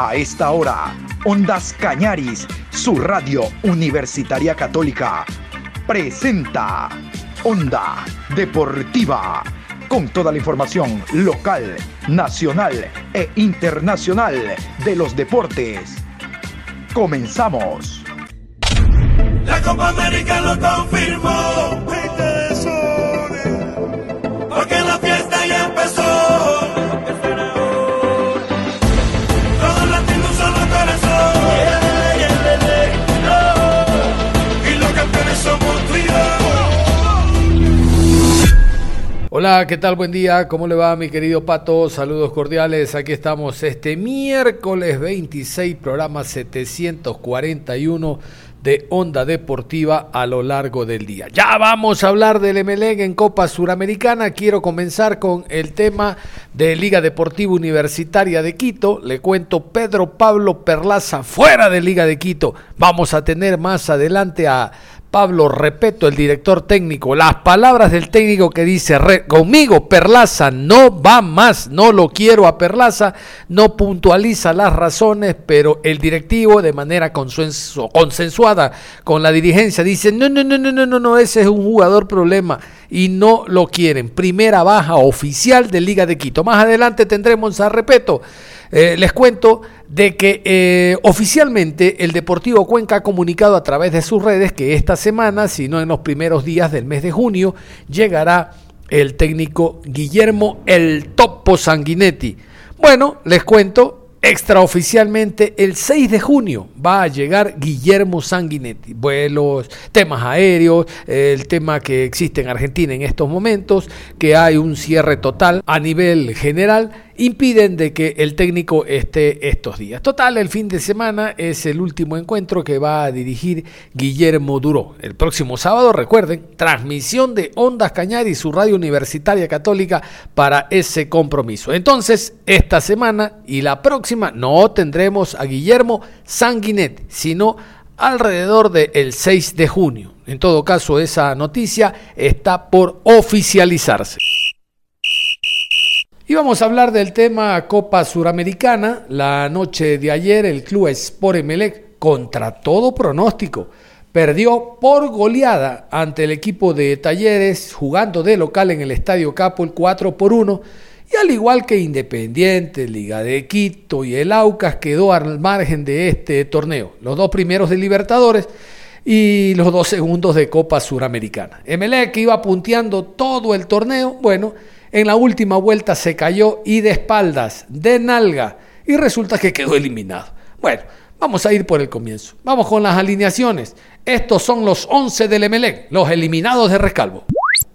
A esta hora, Ondas Cañaris, su radio universitaria católica, presenta Onda Deportiva, con toda la información local, nacional e internacional de los deportes. Comenzamos. La Copa América lo confirmó, porque la fiesta ya empezó. Hola, ¿qué tal? Buen día, ¿cómo le va mi querido Pato? Saludos cordiales, aquí estamos este miércoles 26, programa 741 de Onda Deportiva a lo largo del día. Ya vamos a hablar del Emelec en Copa Suramericana. Quiero comenzar con el tema de Liga Deportiva Universitaria de Quito. Le cuento, Pedro Pablo Perlaza fuera de Liga de Quito. Vamos a tener más adelante a Pablo Repeto, el director técnico, las palabras del técnico que dice: conmigo Perlaza no va más, no lo quiero a Perlaza, no puntualiza las razones, pero el directivo de manera consensuada con la dirigencia dice: no, ese es un jugador problema y no lo quieren. Primera baja oficial de Liga de Quito. Más adelante tendremos a Repeto. Les cuento de que oficialmente el Deportivo Cuenca ha comunicado a través de sus redes que esta semana, si no en los primeros días del mes de junio, llegará el técnico Guillermo "El Topo" Sanguinetti. Bueno, les cuento, extraoficialmente el 6 de junio va a llegar Guillermo Sanguinetti. Vuelos, temas aéreos, el tema que existe en Argentina en estos momentos, que hay un cierre total a nivel general, impiden de que el técnico esté estos días. Total, el fin de semana es el último encuentro que va a dirigir Guillermo Duró. El próximo sábado, recuerden, transmisión de Ondas Cañaris y su radio universitaria católica para ese compromiso. Entonces, esta semana y la próxima no tendremos a Guillermo Sanguinetti, sino alrededor del 6 de junio. En todo caso, esa noticia está por oficializarse. Y vamos a hablar del tema Copa Suramericana. La noche de ayer, el club Sport Emelec, contra todo pronóstico, perdió por goleada ante el equipo de Talleres, jugando de local en el Estadio Capo, el 4-1. Y al igual que Independiente, Liga de Quito y el Aucas, quedó al margen de este torneo. Los dos primeros de Libertadores y los dos segundos de Copa Suramericana. Emelec, que iba punteando todo el torneo, bueno, en la última vuelta se cayó y de espaldas, de nalga, y resulta que quedó eliminado. Bueno, vamos a ir por el comienzo. Vamos con las alineaciones. Estos son los 11 del Emelec, los eliminados de Rescalvo.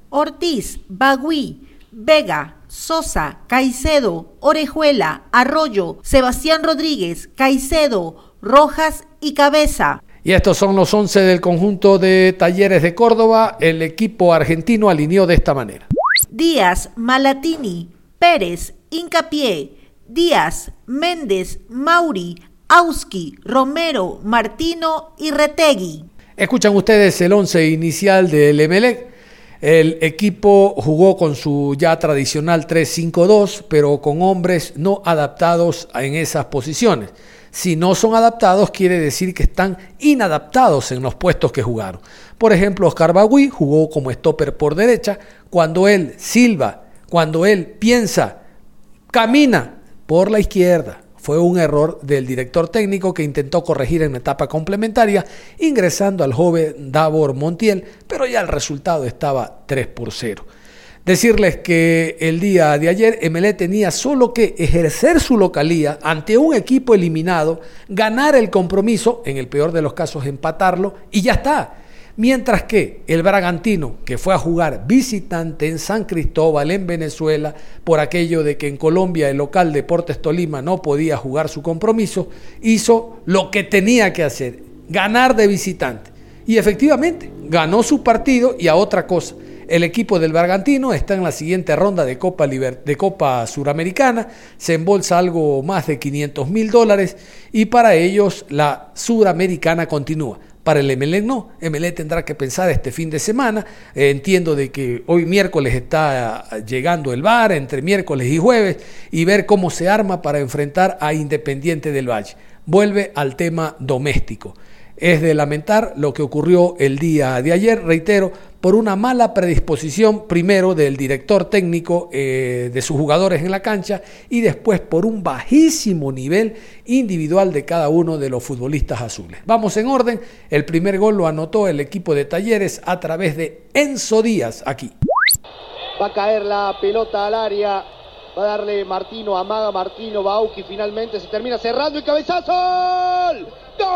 Ortiz, Bagüí, Vega, Sosa, Caicedo, Orejuela, Arroyo, Sebastián Rodríguez, Caicedo, Rojas y Cabeza. Y estos son los 11 del conjunto de Talleres de Córdoba. El equipo argentino alineó de esta manera: Díaz, Malatini, Pérez, Hincapié, Díaz, Méndez, Mauri, Ausqui, Romero, Martino y Retegui. Escuchan ustedes el 11 inicial del Emelec. El equipo jugó con su ya tradicional 3-5-2, pero con hombres no adaptados en esas posiciones. Si no son adaptados, quiere decir que están inadaptados en los puestos que jugaron. Por ejemplo, Oscar Bagüí jugó como stopper por derecha. Cuando él silba, cuando él piensa, camina por la izquierda. Fue un error del director técnico que intentó corregir en la etapa complementaria, ingresando al joven Davor Montiel, pero ya el resultado estaba 3-0. Decirles que el día de ayer Emelec tenía solo que ejercer su localía ante un equipo eliminado, ganar el compromiso, en el peor de los casos empatarlo, y ya está. Mientras que el Bragantino, que fue a jugar visitante en San Cristóbal, en Venezuela, por aquello de que en Colombia el local Deportes Tolima no podía jugar su compromiso, hizo lo que tenía que hacer: ganar de visitante. Y efectivamente, ganó su partido. Y a otra cosa, el equipo del Bragantino está en la siguiente ronda de Copa Suramericana, se embolsa algo más de $500,000 y para ellos la Suramericana continúa. Para el Emelec no, Emelec tendrá que pensar este fin de semana. Entiendo de que hoy miércoles está llegando el VAR, entre miércoles y jueves, y ver cómo se arma para enfrentar a Independiente del Valle. Vuelve al tema doméstico. Es de lamentar lo que ocurrió el día de ayer, reitero, por una mala predisposición primero del director técnico de sus jugadores en la cancha y después por un bajísimo nivel individual de cada uno de los futbolistas azules. Vamos en orden, el primer gol lo anotó el equipo de Talleres a través de Enzo Díaz aquí. Va a caer la pelota al área, va a darle Martino, amaga Martino, va Auqui, finalmente se termina cerrando y cabezazo. ¡Gol!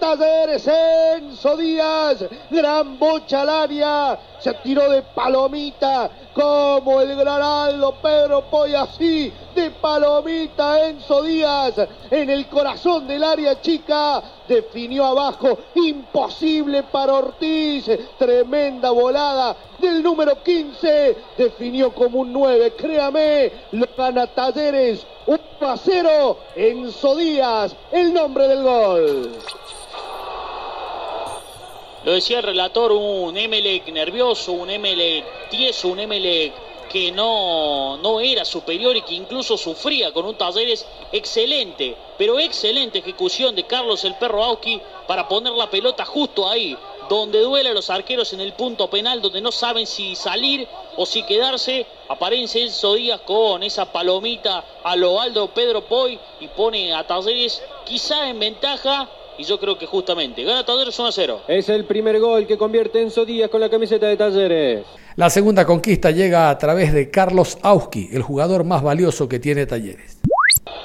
Talleres, Enzo Díaz, gran bocha al área, se tiró de palomita como el Granaldo Pedro Poy, así de palomita Enzo Díaz, en el corazón del área chica, definió abajo, imposible para Ortiz, tremenda volada del número 15, definió como un 9, créame, lo gana Talleres, 1-0, Enzo Díaz, el nombre del gol. Lo decía el relator, un Emelec nervioso, un Emelec tieso, un Emelec que no era superior y que incluso sufría con un Talleres excelente, pero excelente ejecución de Carlos el Perro Ausqui para poner la pelota justo ahí, donde duele a los arqueros en el punto penal, donde no saben si salir o si quedarse. Aparece Enzo Díaz con esa palomita a lo Aldo Pedro Poy y pone a Talleres quizá en ventaja, y yo creo que justamente gana Talleres 1-0. Es el primer gol que convierte Enzo Díaz con la camiseta de Talleres. La segunda conquista llega a través de Carlos Ausqui, el jugador más valioso que tiene Talleres.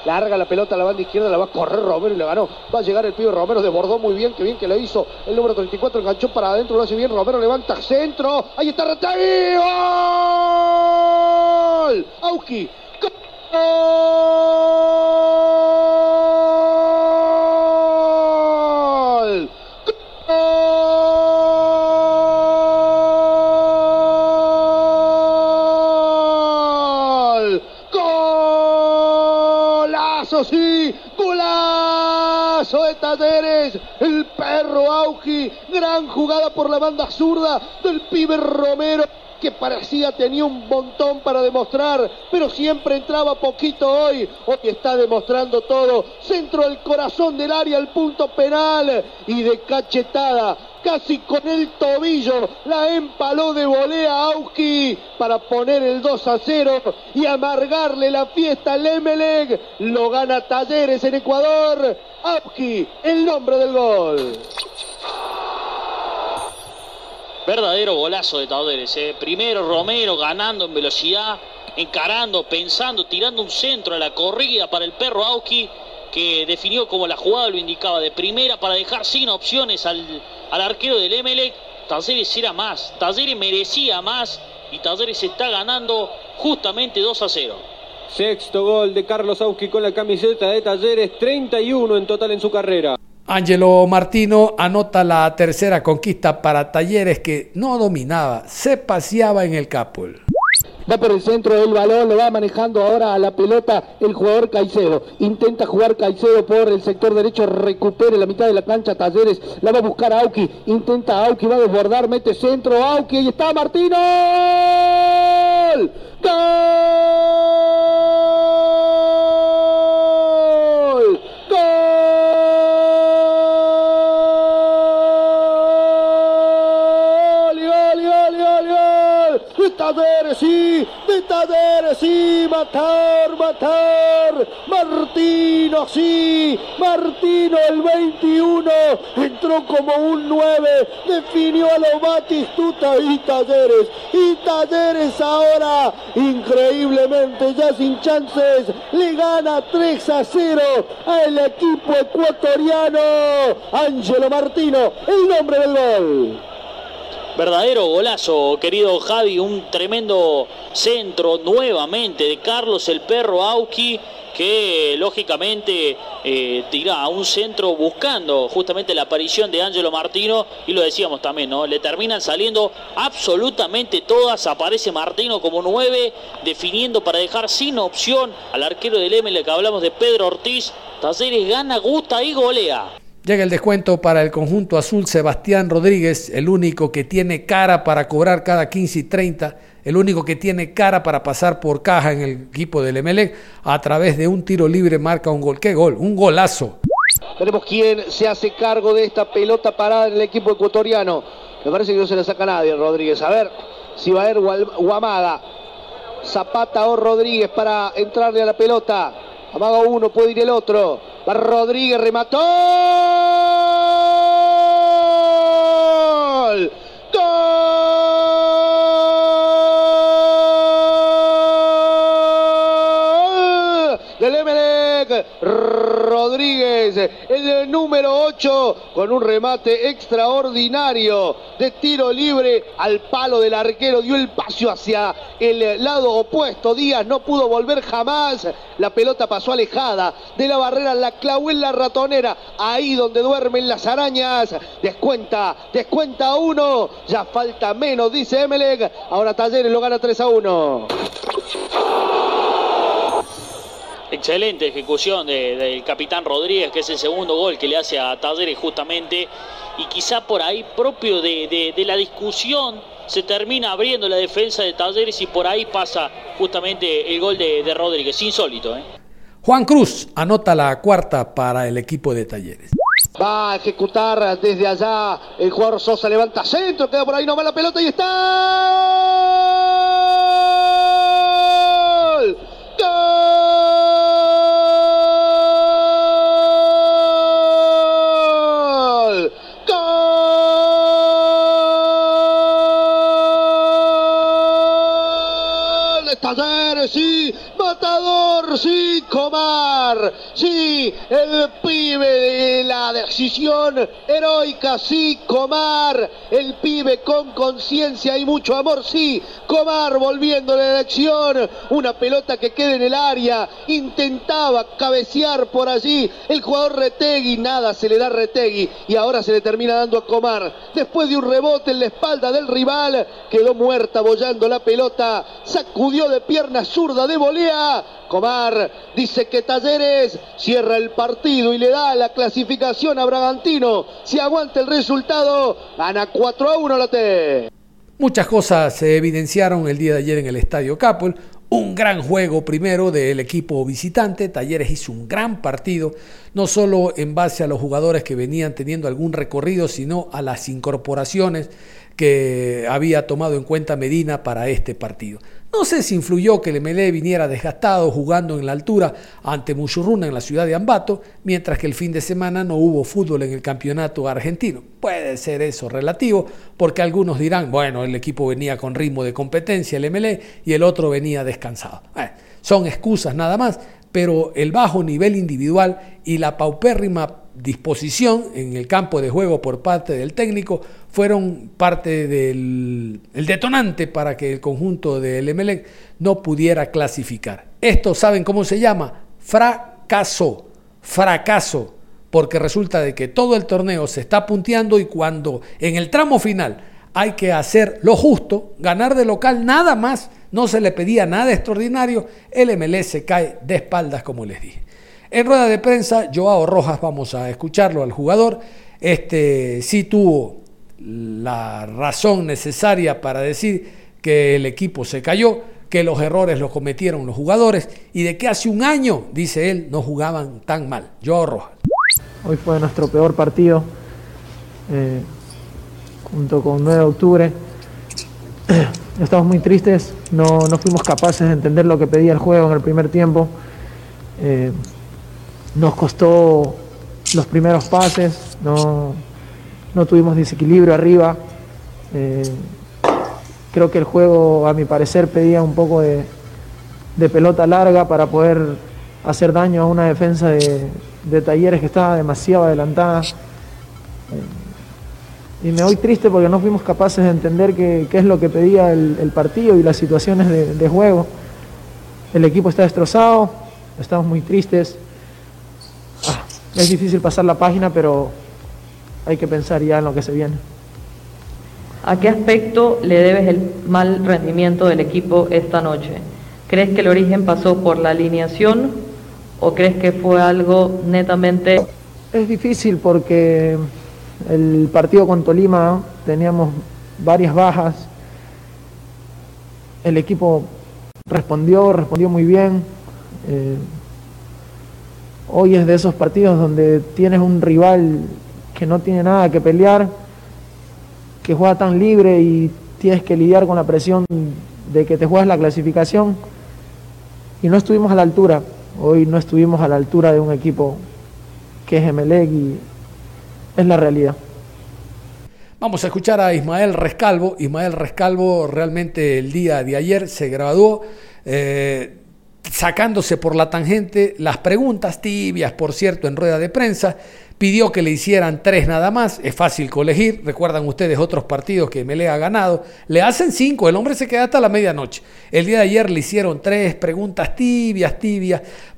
Larga la pelota a la banda izquierda, la va a correr Romero y la ganó. Va a llegar el pibe Romero, desbordó muy bien que lo hizo. El número 34 enganchó para adentro, lo hace bien Romero, levanta centro. Ahí está Retegui. ¡Gol! Auqui. ¡Gol! Sí, golazo de Talleres, el Perro Auqui, gran jugada por la banda zurda del pibe Romero, que parecía tenía un montón para demostrar, pero siempre entraba poquito hoy está demostrando todo, centro al corazón del área, al punto penal, y de cachetada, casi con el tobillo, la empaló de volea Auqui para poner el 2-0 y amargarle la fiesta al Emelec. Lo gana Talleres en Ecuador. Auqui, el nombre del gol. Verdadero golazo de Talleres. Primero Romero ganando en velocidad, encarando, pensando, tirando un centro a la corrida para el Perro Auqui, que definió como la jugada lo indicaba, de primera para dejar sin opciones al arquero del Emelec. Talleres era más, Talleres merecía más y Talleres está ganando justamente 2-0. Sexto gol de Carlos Ausqui con la camiseta de Talleres, 31 en total en su carrera. Ángelo Martiño anota la tercera conquista para Talleres, que no dominaba, se paseaba en el Capo. Va por el centro del balón, lo va manejando ahora a la pelota el jugador Caicedo. Intenta jugar Caicedo por el sector derecho, recupere la mitad de la cancha Talleres, la va a buscar Auqui, intenta Auqui, va a desbordar, mete centro Auqui, ahí está Martiño. ¡Gol! ¡Gol! Talleres, sí, de Talleres, sí, matar, Martiño, sí, Martiño el 21, entró como un 9, definió a los Batistuta y Talleres ahora, increíblemente ya sin chances, le gana 3-0 al equipo ecuatoriano. Ángelo Martiño, el nombre del gol. Verdadero golazo, querido Javi, un tremendo centro nuevamente de Carlos el Perro Ausqui, que lógicamente tira a un centro buscando justamente la aparición de Ángelo Martiño, y lo decíamos también, ¿no? Le terminan saliendo absolutamente todas, aparece Martiño como 9, definiendo para dejar sin opción al arquero del Emelec, que hablamos de Pedro Ortiz. Talleres gana, gusta y golea. Llega el descuento para el conjunto azul. Sebastián Rodríguez, el único que tiene cara para cobrar cada 15:30, el único que tiene cara para pasar por caja en el equipo del Emelec, a través de un tiro libre marca un gol. ¡Qué gol! ¡Un golazo! Veremos quién se hace cargo de esta pelota parada en el equipo ecuatoriano. Me parece que no se la saca nadie, Rodríguez. A ver si va a haber Guamada, Zapata o Rodríguez para entrarle a la pelota. Amaga uno, puede ir el otro. Va Rodríguez, remató. ¡Gol! ¡Gol! Del Emelec. Rodríguez, el número 8, con un remate extraordinario de tiro libre al palo del arquero, dio el paso hacia el lado opuesto, Díaz no pudo volver jamás, la pelota pasó alejada de la barrera, la clavó en la ratonera, ahí donde duermen las arañas. Descuenta 1, ya falta menos, dice Emelec, ahora Talleres lo gana 3-1. Excelente ejecución del capitán Rodríguez, que es el segundo gol que le hace a Talleres justamente, y quizá por ahí propio de la discusión se termina abriendo la defensa de Talleres y por ahí pasa justamente el gol de Rodríguez, insólito, ¿eh? Juan Cruz anota la cuarta para el equipo de Talleres. Va a ejecutar desde allá el jugador Sosa, levanta centro, queda por ahí nomás la pelota y está... ¡Gol! ¡Gol! Talleres, sí, matador, sí, Comar, sí, el pibe de la decisión heroica, sí, Comar, el pibe con conciencia y mucho amor, sí, Comar volviendo a la elección, una pelota que queda en el área, intentaba cabecear por allí el jugador Retegui, nada se le da a Retegui y ahora se le termina dando a Comar, después de un rebote en la espalda del rival, quedó muerta abollando la pelota, sacudió de pierna zurda de volea. Comar dice que Talleres cierra el partido y le da la clasificación a Bragantino. Si aguanta el resultado, gana 4-1 la T. Muchas cosas se evidenciaron el día de ayer en el Estadio Capo. Un gran juego primero del equipo visitante. Talleres hizo un gran partido, no solo en base a los jugadores que venían teniendo algún recorrido, sino a las incorporaciones que había tomado en cuenta Medina para este partido. No sé si influyó que el Emelec viniera desgastado jugando en la altura ante Muchurruna en la ciudad de Ambato, mientras que el fin de semana no hubo fútbol en el campeonato argentino. Puede ser eso relativo, porque algunos dirán, bueno, el equipo venía con ritmo de competencia, el Emelec, y el otro venía descansado. Son excusas nada más, pero el bajo nivel individual y la paupérrima disposición en el campo de juego por parte del técnico fueron parte del detonante para que el conjunto del Emelec no pudiera clasificar. Esto, ¿saben cómo se llama? Fracaso, porque resulta de que todo el torneo se está punteando y cuando en el tramo final hay que hacer lo justo, ganar de local nada más, no se le pedía nada extraordinario, el Emelec se cae de espaldas, como les dije. En rueda de prensa, Joao Rojas, vamos a escucharlo al jugador, sí tuvo la razón necesaria para decir que el equipo se cayó, que los errores los cometieron los jugadores y de que hace un año, dice él, no jugaban tan mal. Joao Rojas. Hoy fue nuestro peor partido, junto con 9 de octubre. Estamos muy tristes, no fuimos capaces de entender lo que pedía el juego en el primer tiempo. Nos costó los primeros pases, no tuvimos desequilibrio arriba. Creo que el juego, a mi parecer, pedía un poco de pelota larga para poder hacer daño a una defensa de Talleres que estaba demasiado adelantada. y me voy triste porque no fuimos capaces de entender qué es lo que pedía el partido y las situaciones de juego. El equipo está destrozado, estamos muy tristes. Es difícil pasar la página, pero hay que pensar ya en lo que se viene. ¿A qué aspecto le debes el mal rendimiento del equipo esta noche? ¿Crees que el origen pasó por la alineación o crees que fue algo netamente...? Es difícil porque el partido con Tolima teníamos varias bajas. El equipo respondió muy bien. Hoy es de esos partidos donde tienes un rival que no tiene nada que pelear, que juega tan libre y tienes que lidiar con la presión de que te juegas la clasificación. Y no estuvimos a la altura. Hoy no estuvimos a la altura de un equipo que es Emelec y es la realidad. Vamos a escuchar a Ismael Rescalvo. Ismael Rescalvo realmente el día de ayer se graduó sacándose por la tangente las preguntas tibias, por cierto, en rueda de prensa. Pidió que le hicieran 3 nada más, es fácil colegir, recuerdan ustedes otros partidos que Emelec ha ganado, le hacen 5, el hombre se queda hasta la medianoche. El día de ayer le hicieron 3 preguntas tibias,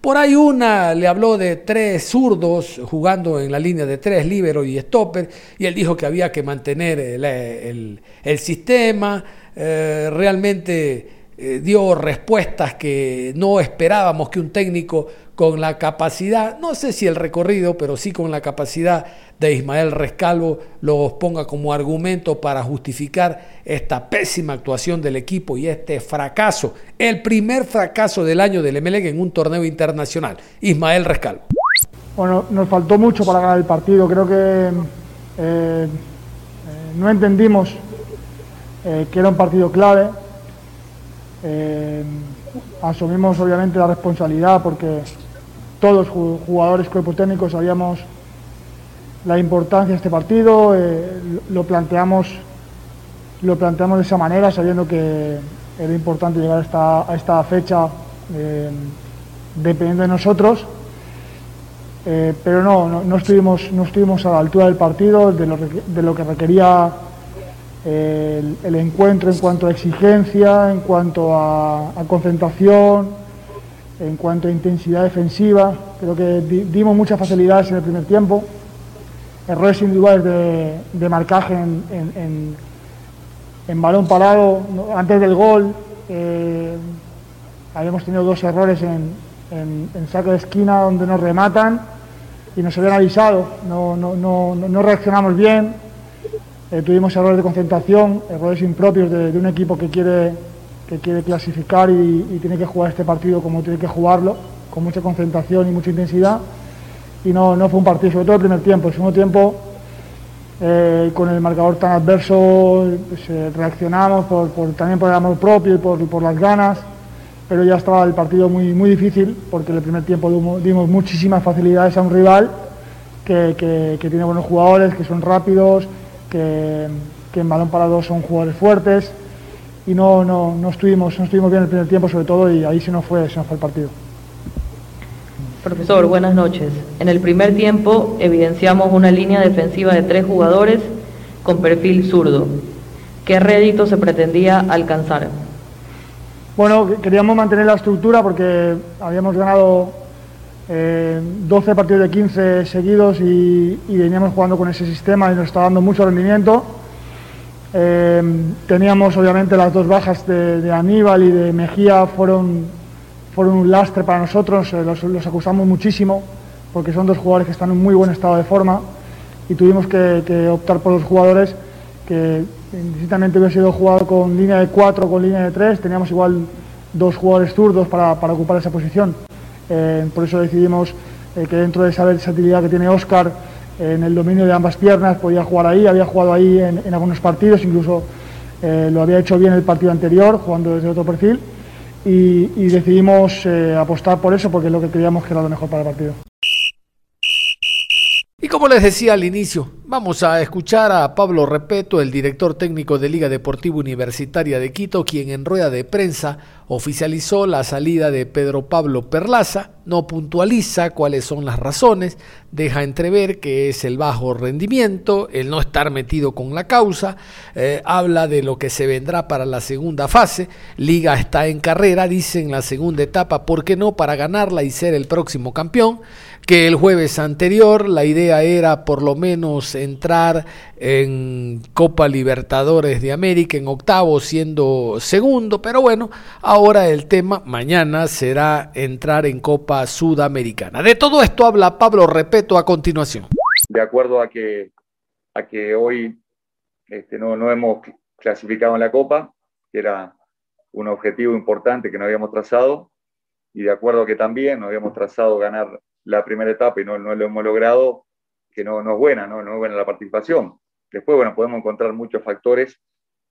por ahí una le habló de 3 zurdos jugando en la línea de 3, líbero y stopper, y él dijo que había que mantener el sistema, realmente... dio respuestas que no esperábamos que un técnico con la capacidad, no sé si el recorrido, pero sí con la capacidad de Ismael Rescalvo los ponga como argumento para justificar esta pésima actuación del equipo y este fracaso, el primer fracaso del año del Emelec en un torneo internacional. Ismael Rescalvo. Bueno, nos faltó mucho para ganar el partido, creo que no entendimos que era un partido clave. Asumimos obviamente la responsabilidad porque todos jugadores, cuerpo técnico, sabíamos la importancia de este partido, lo planteamos de esa manera, sabiendo que era importante llegar a esta fecha dependiendo de nosotros, pero no estuvimos a la altura del partido, de lo que requería el encuentro en cuanto a exigencia, en cuanto a concentración, en cuanto a intensidad defensiva. Creo que dimos muchas facilidades en el primer tiempo, errores individuales de marcaje en balón parado, antes del gol, habíamos tenido 2 errores en saque de esquina donde nos rematan y nos habían avisado, no reaccionamos bien. Tuvimos errores de concentración, errores impropios de un equipo que quiere clasificar y tiene que jugar este partido como tiene que jugarlo, con mucha concentración y mucha intensidad. Y no fue un partido, sobre todo el primer tiempo. El segundo tiempo, con el marcador tan adverso, pues, reaccionamos también por el amor propio y por las ganas, pero ya estaba el partido muy, muy difícil, porque en el primer tiempo dimos muchísimas facilidades a un rival que tiene buenos jugadores, que son rápidos, que en balón parado son jugadores fuertes y no estuvimos bien el primer tiempo, sobre todo, y ahí se nos fue el partido. Profesor, buenas noches. En el primer tiempo evidenciamos una línea defensiva de 3 jugadores con perfil zurdo. ¿Qué rédito se pretendía alcanzar? Bueno, queríamos mantener la estructura porque habíamos ganado 12 partidos de 15 seguidos y veníamos jugando con ese sistema y nos estaba dando mucho rendimiento. Teníamos obviamente las 2 bajas de Aníbal y de Mejía, fueron un lastre para nosotros, los acusamos muchísimo porque son 2 jugadores que están en muy buen estado de forma y tuvimos que optar por 2 jugadores que indistintamente hubiera sido jugado con línea de 4 o con línea de 3, teníamos igual 2 jugadores zurdos para ocupar esa posición. Por eso decidimos que dentro de esa versatilidad que tiene Óscar en el dominio de ambas piernas podía jugar ahí, había jugado ahí en algunos partidos, incluso lo había hecho bien el partido anterior jugando desde otro perfil y decidimos apostar por eso porque es lo que creíamos que era lo mejor para el partido. Y como les decía al inicio, Vamos a escuchar a Pablo Repetto, el director técnico de Liga Deportiva Universitaria de Quito, quien en rueda de prensa oficializó la salida de Pedro Pablo Perlaza, no puntualiza cuáles son las razones, deja entrever que es el bajo rendimiento, el no estar metido con la causa, habla de lo que se vendrá para la segunda fase, Liga está en carrera, dice en la segunda etapa, ¿por qué no?, para ganarla y ser el próximo campeón, que el jueves anterior la idea era por lo menos entrar en Copa Libertadores de América en octavo siendo segundo, pero bueno, ahora el tema mañana será entrar en Copa Sudamericana. De todo esto habla Pablo Repetto a continuación. De acuerdo a que hoy no hemos clasificado en la Copa, que era un objetivo importante que no habíamos trazado, y de acuerdo a que también no habíamos trazado ganar la primera etapa y no lo hemos logrado, que no es buena, no es buena la participación. Después, bueno, podemos encontrar muchos factores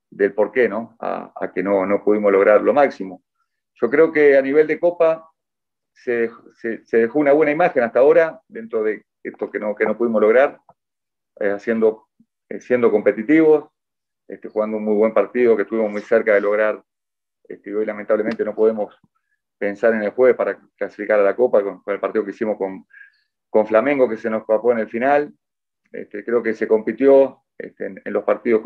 del por qué, ¿no? A que no pudimos lograr lo máximo. Yo creo que a nivel de Copa se dejó una buena imagen hasta ahora, dentro de esto que no pudimos lograr, siendo competitivos, jugando un muy buen partido que estuvimos muy cerca de lograr, y hoy lamentablemente no podemos pensar en el jueves para clasificar a la Copa con el partido que hicimos con Flamengo, que se nos escapó en el final. Creo que se compitió en los partidos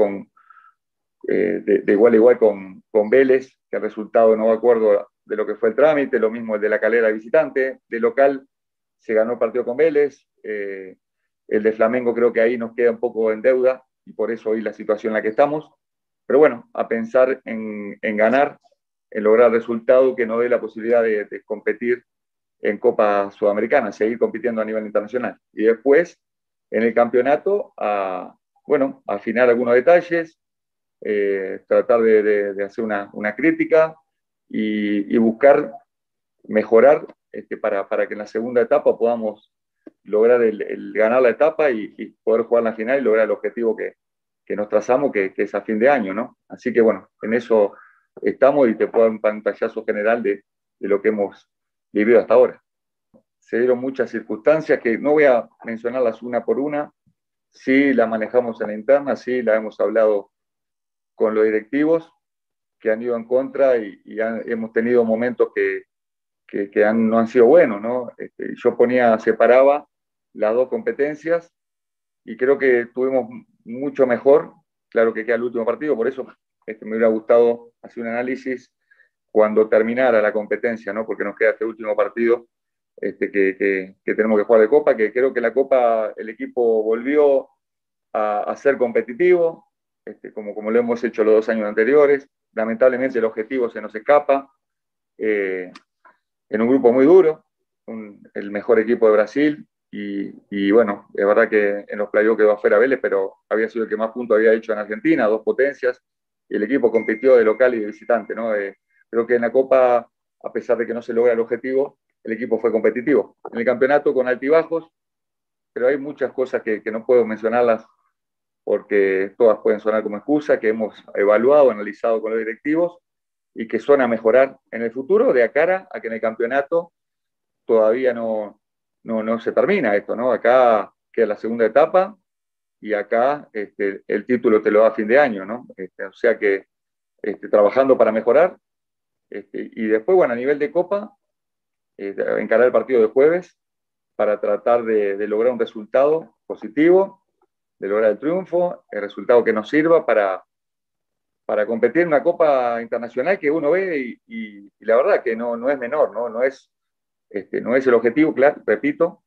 de igual a igual con Vélez, que el resultado no me acuerdo de lo que fue el trámite, lo mismo el de la Calera visitante, de local se ganó el partido con Vélez, el de Flamengo creo que ahí nos queda un poco en deuda, y por eso hoy la situación en la que estamos, pero bueno, a pensar en ganar, en lograr resultado que nos dé la posibilidad de competir en Copa Sudamericana, seguir compitiendo a nivel internacional, y después en el campeonato afinar algunos detalles, tratar de hacer una crítica y buscar mejorar para que en la segunda etapa podamos lograr el ganar la etapa y poder jugar la final y lograr el objetivo que nos trazamos, que es a fin de año, ¿no? Así que bueno, en eso estamos y te puedo dar un pantallazo general de lo que hemos vivido hasta ahora. Se dieron muchas circunstancias que no voy a mencionarlas una por una, sí la manejamos en la interna, sí la hemos hablado con los directivos que han ido en contra hemos tenido momentos que no han sido buenos, ¿no? Yo separaba las dos competencias y creo que tuvimos mucho mejor, claro que queda el último partido, por eso me hubiera gustado hacer un análisis cuando terminara la competencia, ¿no? Porque nos queda este último partido que tenemos que jugar de Copa, que creo que la Copa, el equipo volvió a ser competitivo, como lo hemos hecho los 2 años anteriores. Lamentablemente el objetivo se nos escapa, en un grupo muy duro, el mejor equipo de Brasil, y bueno, es verdad que en los playoffs quedó afuera Vélez, pero había sido el que más puntos había hecho en Argentina, 2 potencias, y el equipo compitió de local y de visitante, ¿no? Creo que en la Copa, a pesar de que no se logra el objetivo, el equipo fue competitivo. En el campeonato con altibajos, pero hay muchas cosas que no puedo mencionarlas, porque todas pueden sonar como excusa, que hemos evaluado, analizado con los directivos y que son a mejorar en el futuro, de a cara a que en el campeonato todavía no se termina esto, ¿no? Acá queda la segunda etapa y acá el título te lo da a fin de año, ¿no? O sea que trabajando para mejorar y después, bueno, a nivel de Copa, encarar el partido de jueves para tratar de lograr un resultado positivo, de lograr el triunfo, el resultado que nos sirva para competir en una Copa Internacional que uno ve y la verdad que no es menor, ¿no? No es el objetivo, claro, repito,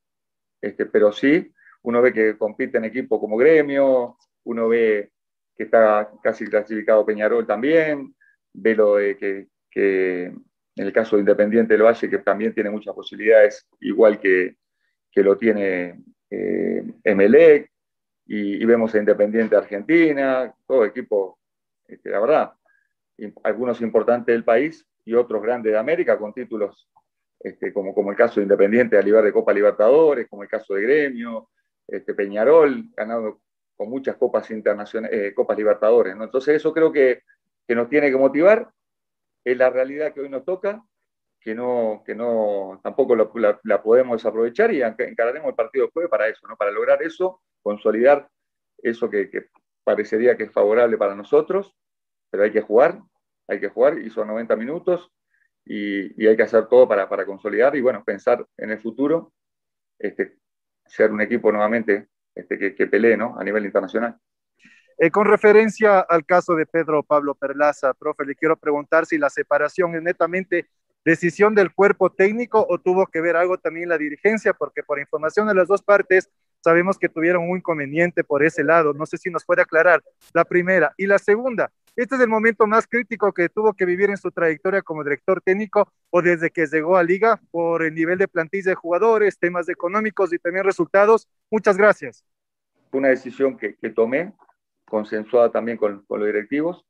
pero sí, uno ve que compite en equipo como Gremio, uno ve que está casi clasificado Peñarol también, ve lo de que en el caso de Independiente del Valle, que también tiene muchas posibilidades, igual que lo tiene Emelec, y vemos a Independiente Argentina, todo equipo, la verdad, algunos importantes del país y otros grandes de América con títulos, como el caso de Independiente de Copa Libertadores, como el caso de Gremio, Peñarol, ganado con muchas copas internacionales, copas Libertadores, ¿no? Entonces eso creo que nos tiene que motivar, es la realidad que hoy nos toca, que no tampoco la podemos desaprovechar y encararemos el partido de jueves para eso, ¿no? Para lograr eso, consolidar eso que parecería que es favorable para nosotros, pero hay que jugar y son 90 minutos y hay que hacer todo para consolidar y bueno, pensar en el futuro, ser un equipo nuevamente que pelee, ¿no?, a nivel internacional. Con referencia al caso de Pedro Pablo Perlaza, profe, le quiero preguntar si la separación es netamente decisión del cuerpo técnico o tuvo que ver algo también la dirigencia, porque por información de las dos partes sabemos que tuvieron un inconveniente por ese lado. No sé si nos puede aclarar la primera. Y la segunda, este es el momento más crítico que tuvo que vivir en su trayectoria como director técnico o desde que llegó a Liga por el nivel de plantilla de jugadores, temas económicos y también resultados. Muchas gracias. Fue una decisión que tomé, consensuada también con los directivos,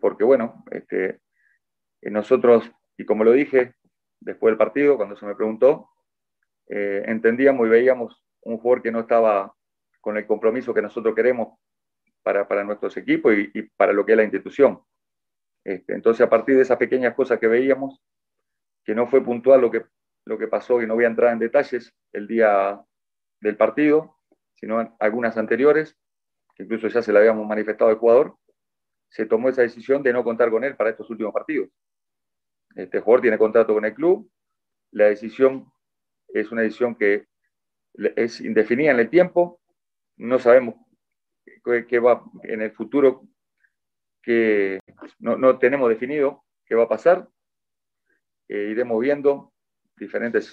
porque bueno, nosotros, y como lo dije después del partido, cuando se me preguntó, entendíamos y veíamos un jugador que no estaba con el compromiso que nosotros queremos para nuestros equipos y para lo que es la institución. Entonces, a partir de esas pequeñas cosas que veíamos, que no fue puntual lo que pasó, y no voy a entrar en detalles el día del partido, sino algunas anteriores, que incluso ya se la habíamos manifestado al jugador, se tomó esa decisión de no contar con él para estos últimos partidos. Este jugador tiene contrato con el club, la decisión es una decisión que es indefinida en el tiempo, no sabemos qué va en el futuro, que no tenemos definido qué va a pasar, iremos viendo diferentes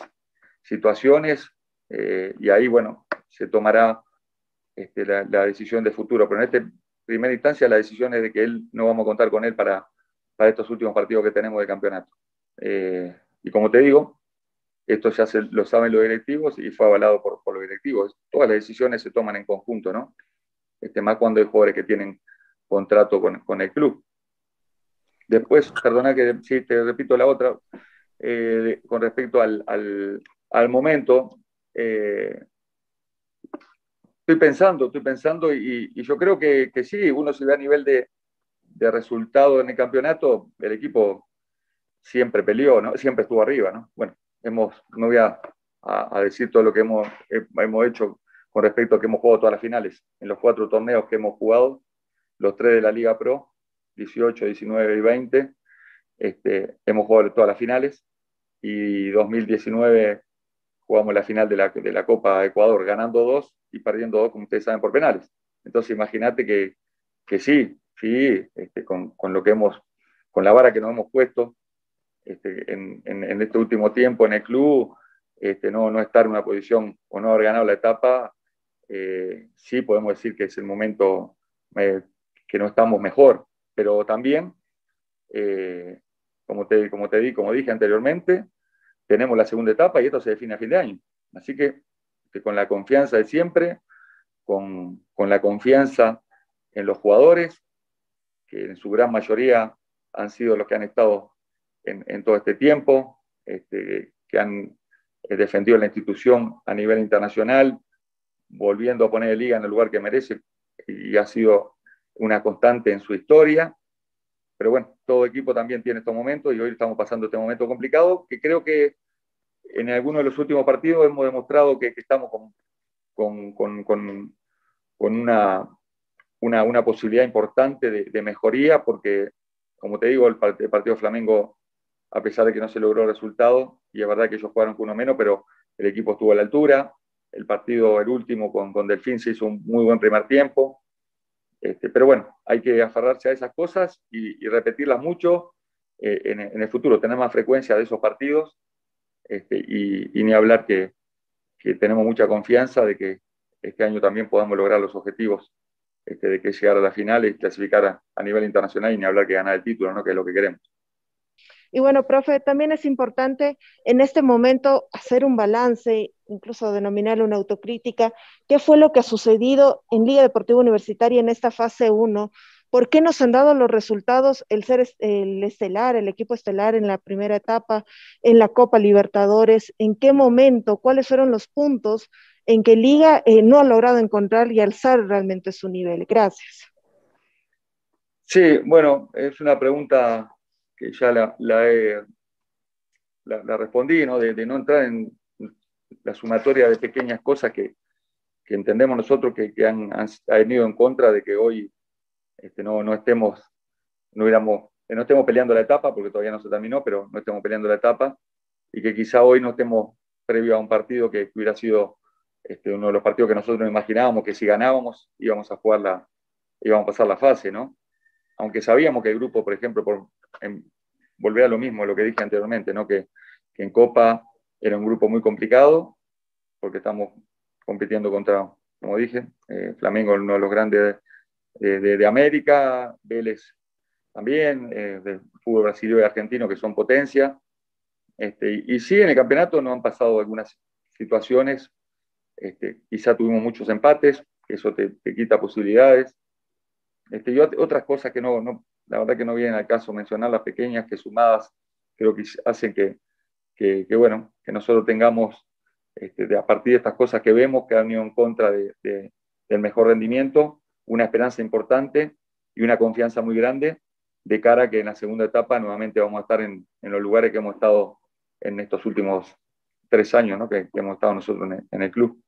situaciones y ahí, bueno, se tomará la decisión de futuro, pero en primera instancia la decisión es de que él no vamos a contar con él para estos últimos partidos que tenemos de campeonato. Y como te digo, esto ya lo saben los directivos y fue avalado por los directivos. Todas las decisiones se toman en conjunto, ¿no? Más cuando hay jugadores que tienen contrato con el club. Después, perdona que sí, te repito la otra, con respecto al momento, estoy pensando y yo creo que sí, uno se ve a nivel de resultado en el campeonato, el equipo siempre peleó, ¿no? Siempre estuvo arriba, ¿no? Bueno, no voy a decir todo lo que hemos hecho con respecto a que hemos jugado todas las finales. En los 4 torneos que hemos jugado, los 3 de la Liga Pro, 18, 19 y 20, hemos jugado todas las finales, y 2019 jugamos la final de la Copa Ecuador, ganando 2 y perdiendo 2, como ustedes saben, por penales. Entonces imagínate que sí, con lo que con la vara que nos hemos puesto en este último tiempo en el club, no estar en una posición o no haber ganado la etapa, sí podemos decir que es el momento que no estamos mejor, pero también, como dije anteriormente, tenemos la segunda etapa y esto se define a fin de año. Así que con la confianza de siempre, con la confianza en los jugadores, que en su gran mayoría han sido los que han estado en todo este tiempo, que han defendido la institución a nivel internacional, volviendo a poner a Liga en el lugar que merece, y ha sido una constante en su historia. Pero bueno, todo equipo también tiene estos momentos, y hoy estamos pasando este momento complicado, que creo que en algunos de los últimos partidos hemos demostrado que estamos con una posibilidad importante de mejoría, porque, como te digo, el partido Flamengo, a pesar de que no se logró el resultado, y es verdad que ellos jugaron con uno menos, pero el equipo estuvo a la altura. El partido, el último, con Delfín, se hizo un muy buen primer tiempo. Pero bueno, hay que aferrarse a esas cosas y repetirlas mucho en el futuro, tener más frecuencia de esos partidos, y ni hablar que tenemos mucha confianza de que este año también podamos lograr los objetivos de que llegar a la final y clasificar a nivel internacional, y ni hablar que ganar el título, ¿no?, que es lo que queremos. Y bueno, profe, también es importante en este momento hacer un balance, incluso denominarlo una autocrítica. ¿Qué fue lo que ha sucedido en Liga Deportiva Universitaria en esta fase 1? ¿Por qué nos han dado los resultados el equipo estelar en la primera etapa, en la Copa Libertadores? ¿En qué momento? ¿Cuáles fueron los puntos en que Liga no ha logrado encontrar y alzar realmente su nivel? Gracias. Sí, bueno, es una pregunta que ya la respondí, ¿no? De no entrar en la sumatoria de pequeñas cosas que entendemos nosotros que han ido en contra de que hoy no estemos peleando la etapa, porque todavía no se terminó, pero no estemos peleando la etapa, y que quizá hoy no estemos previo a un partido que hubiera sido uno de los partidos que nosotros imaginábamos que si ganábamos íbamos a pasar la fase, ¿no? Aunque sabíamos que el grupo, por ejemplo, volver a lo mismo, lo que dije anteriormente, ¿no? Que en Copa era un grupo muy complicado, porque estamos compitiendo contra, como dije, Flamengo, uno de los grandes de América, Vélez también, del fútbol brasileño y argentino, que son potencia. Y sí, en el campeonato nos han pasado algunas situaciones, quizá tuvimos muchos empates, eso te quita posibilidades. Y otras cosas que la verdad que no vienen al caso mencionar, las pequeñas que sumadas creo que hacen que nosotros tengamos, a partir de estas cosas que vemos que han ido en contra del mejor rendimiento, una esperanza importante y una confianza muy grande de cara a que en la segunda etapa nuevamente vamos a estar en los lugares que hemos estado en estos últimos 3 años, ¿no? que hemos estado nosotros en el club.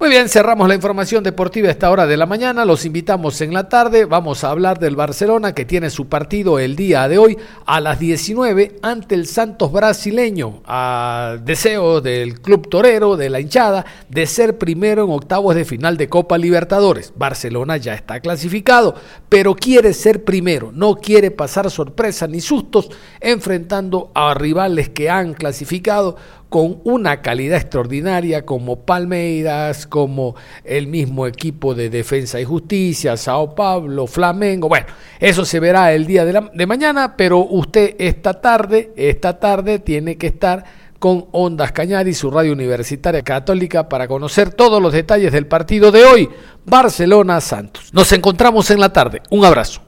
Muy bien, cerramos la información deportiva a esta hora de la mañana, los invitamos en la tarde, vamos a hablar del Barcelona que tiene su partido el día de hoy a las 19 ante el Santos brasileño, a deseo del club torero, de la hinchada, de ser primero en octavos de final de Copa Libertadores. Barcelona ya está clasificado, pero quiere ser primero, no quiere pasar sorpresas ni sustos, enfrentando a rivales que han clasificado con una calidad extraordinaria como Palmeiras, como el mismo equipo de Defensa y Justicia, Sao Paulo, Flamengo. Bueno, eso se verá el día de mañana, pero usted esta tarde tiene que estar con Ondas Cañaris, su radio universitaria católica, para conocer todos los detalles del partido de hoy, Barcelona-Santos. Nos encontramos en la tarde. Un abrazo.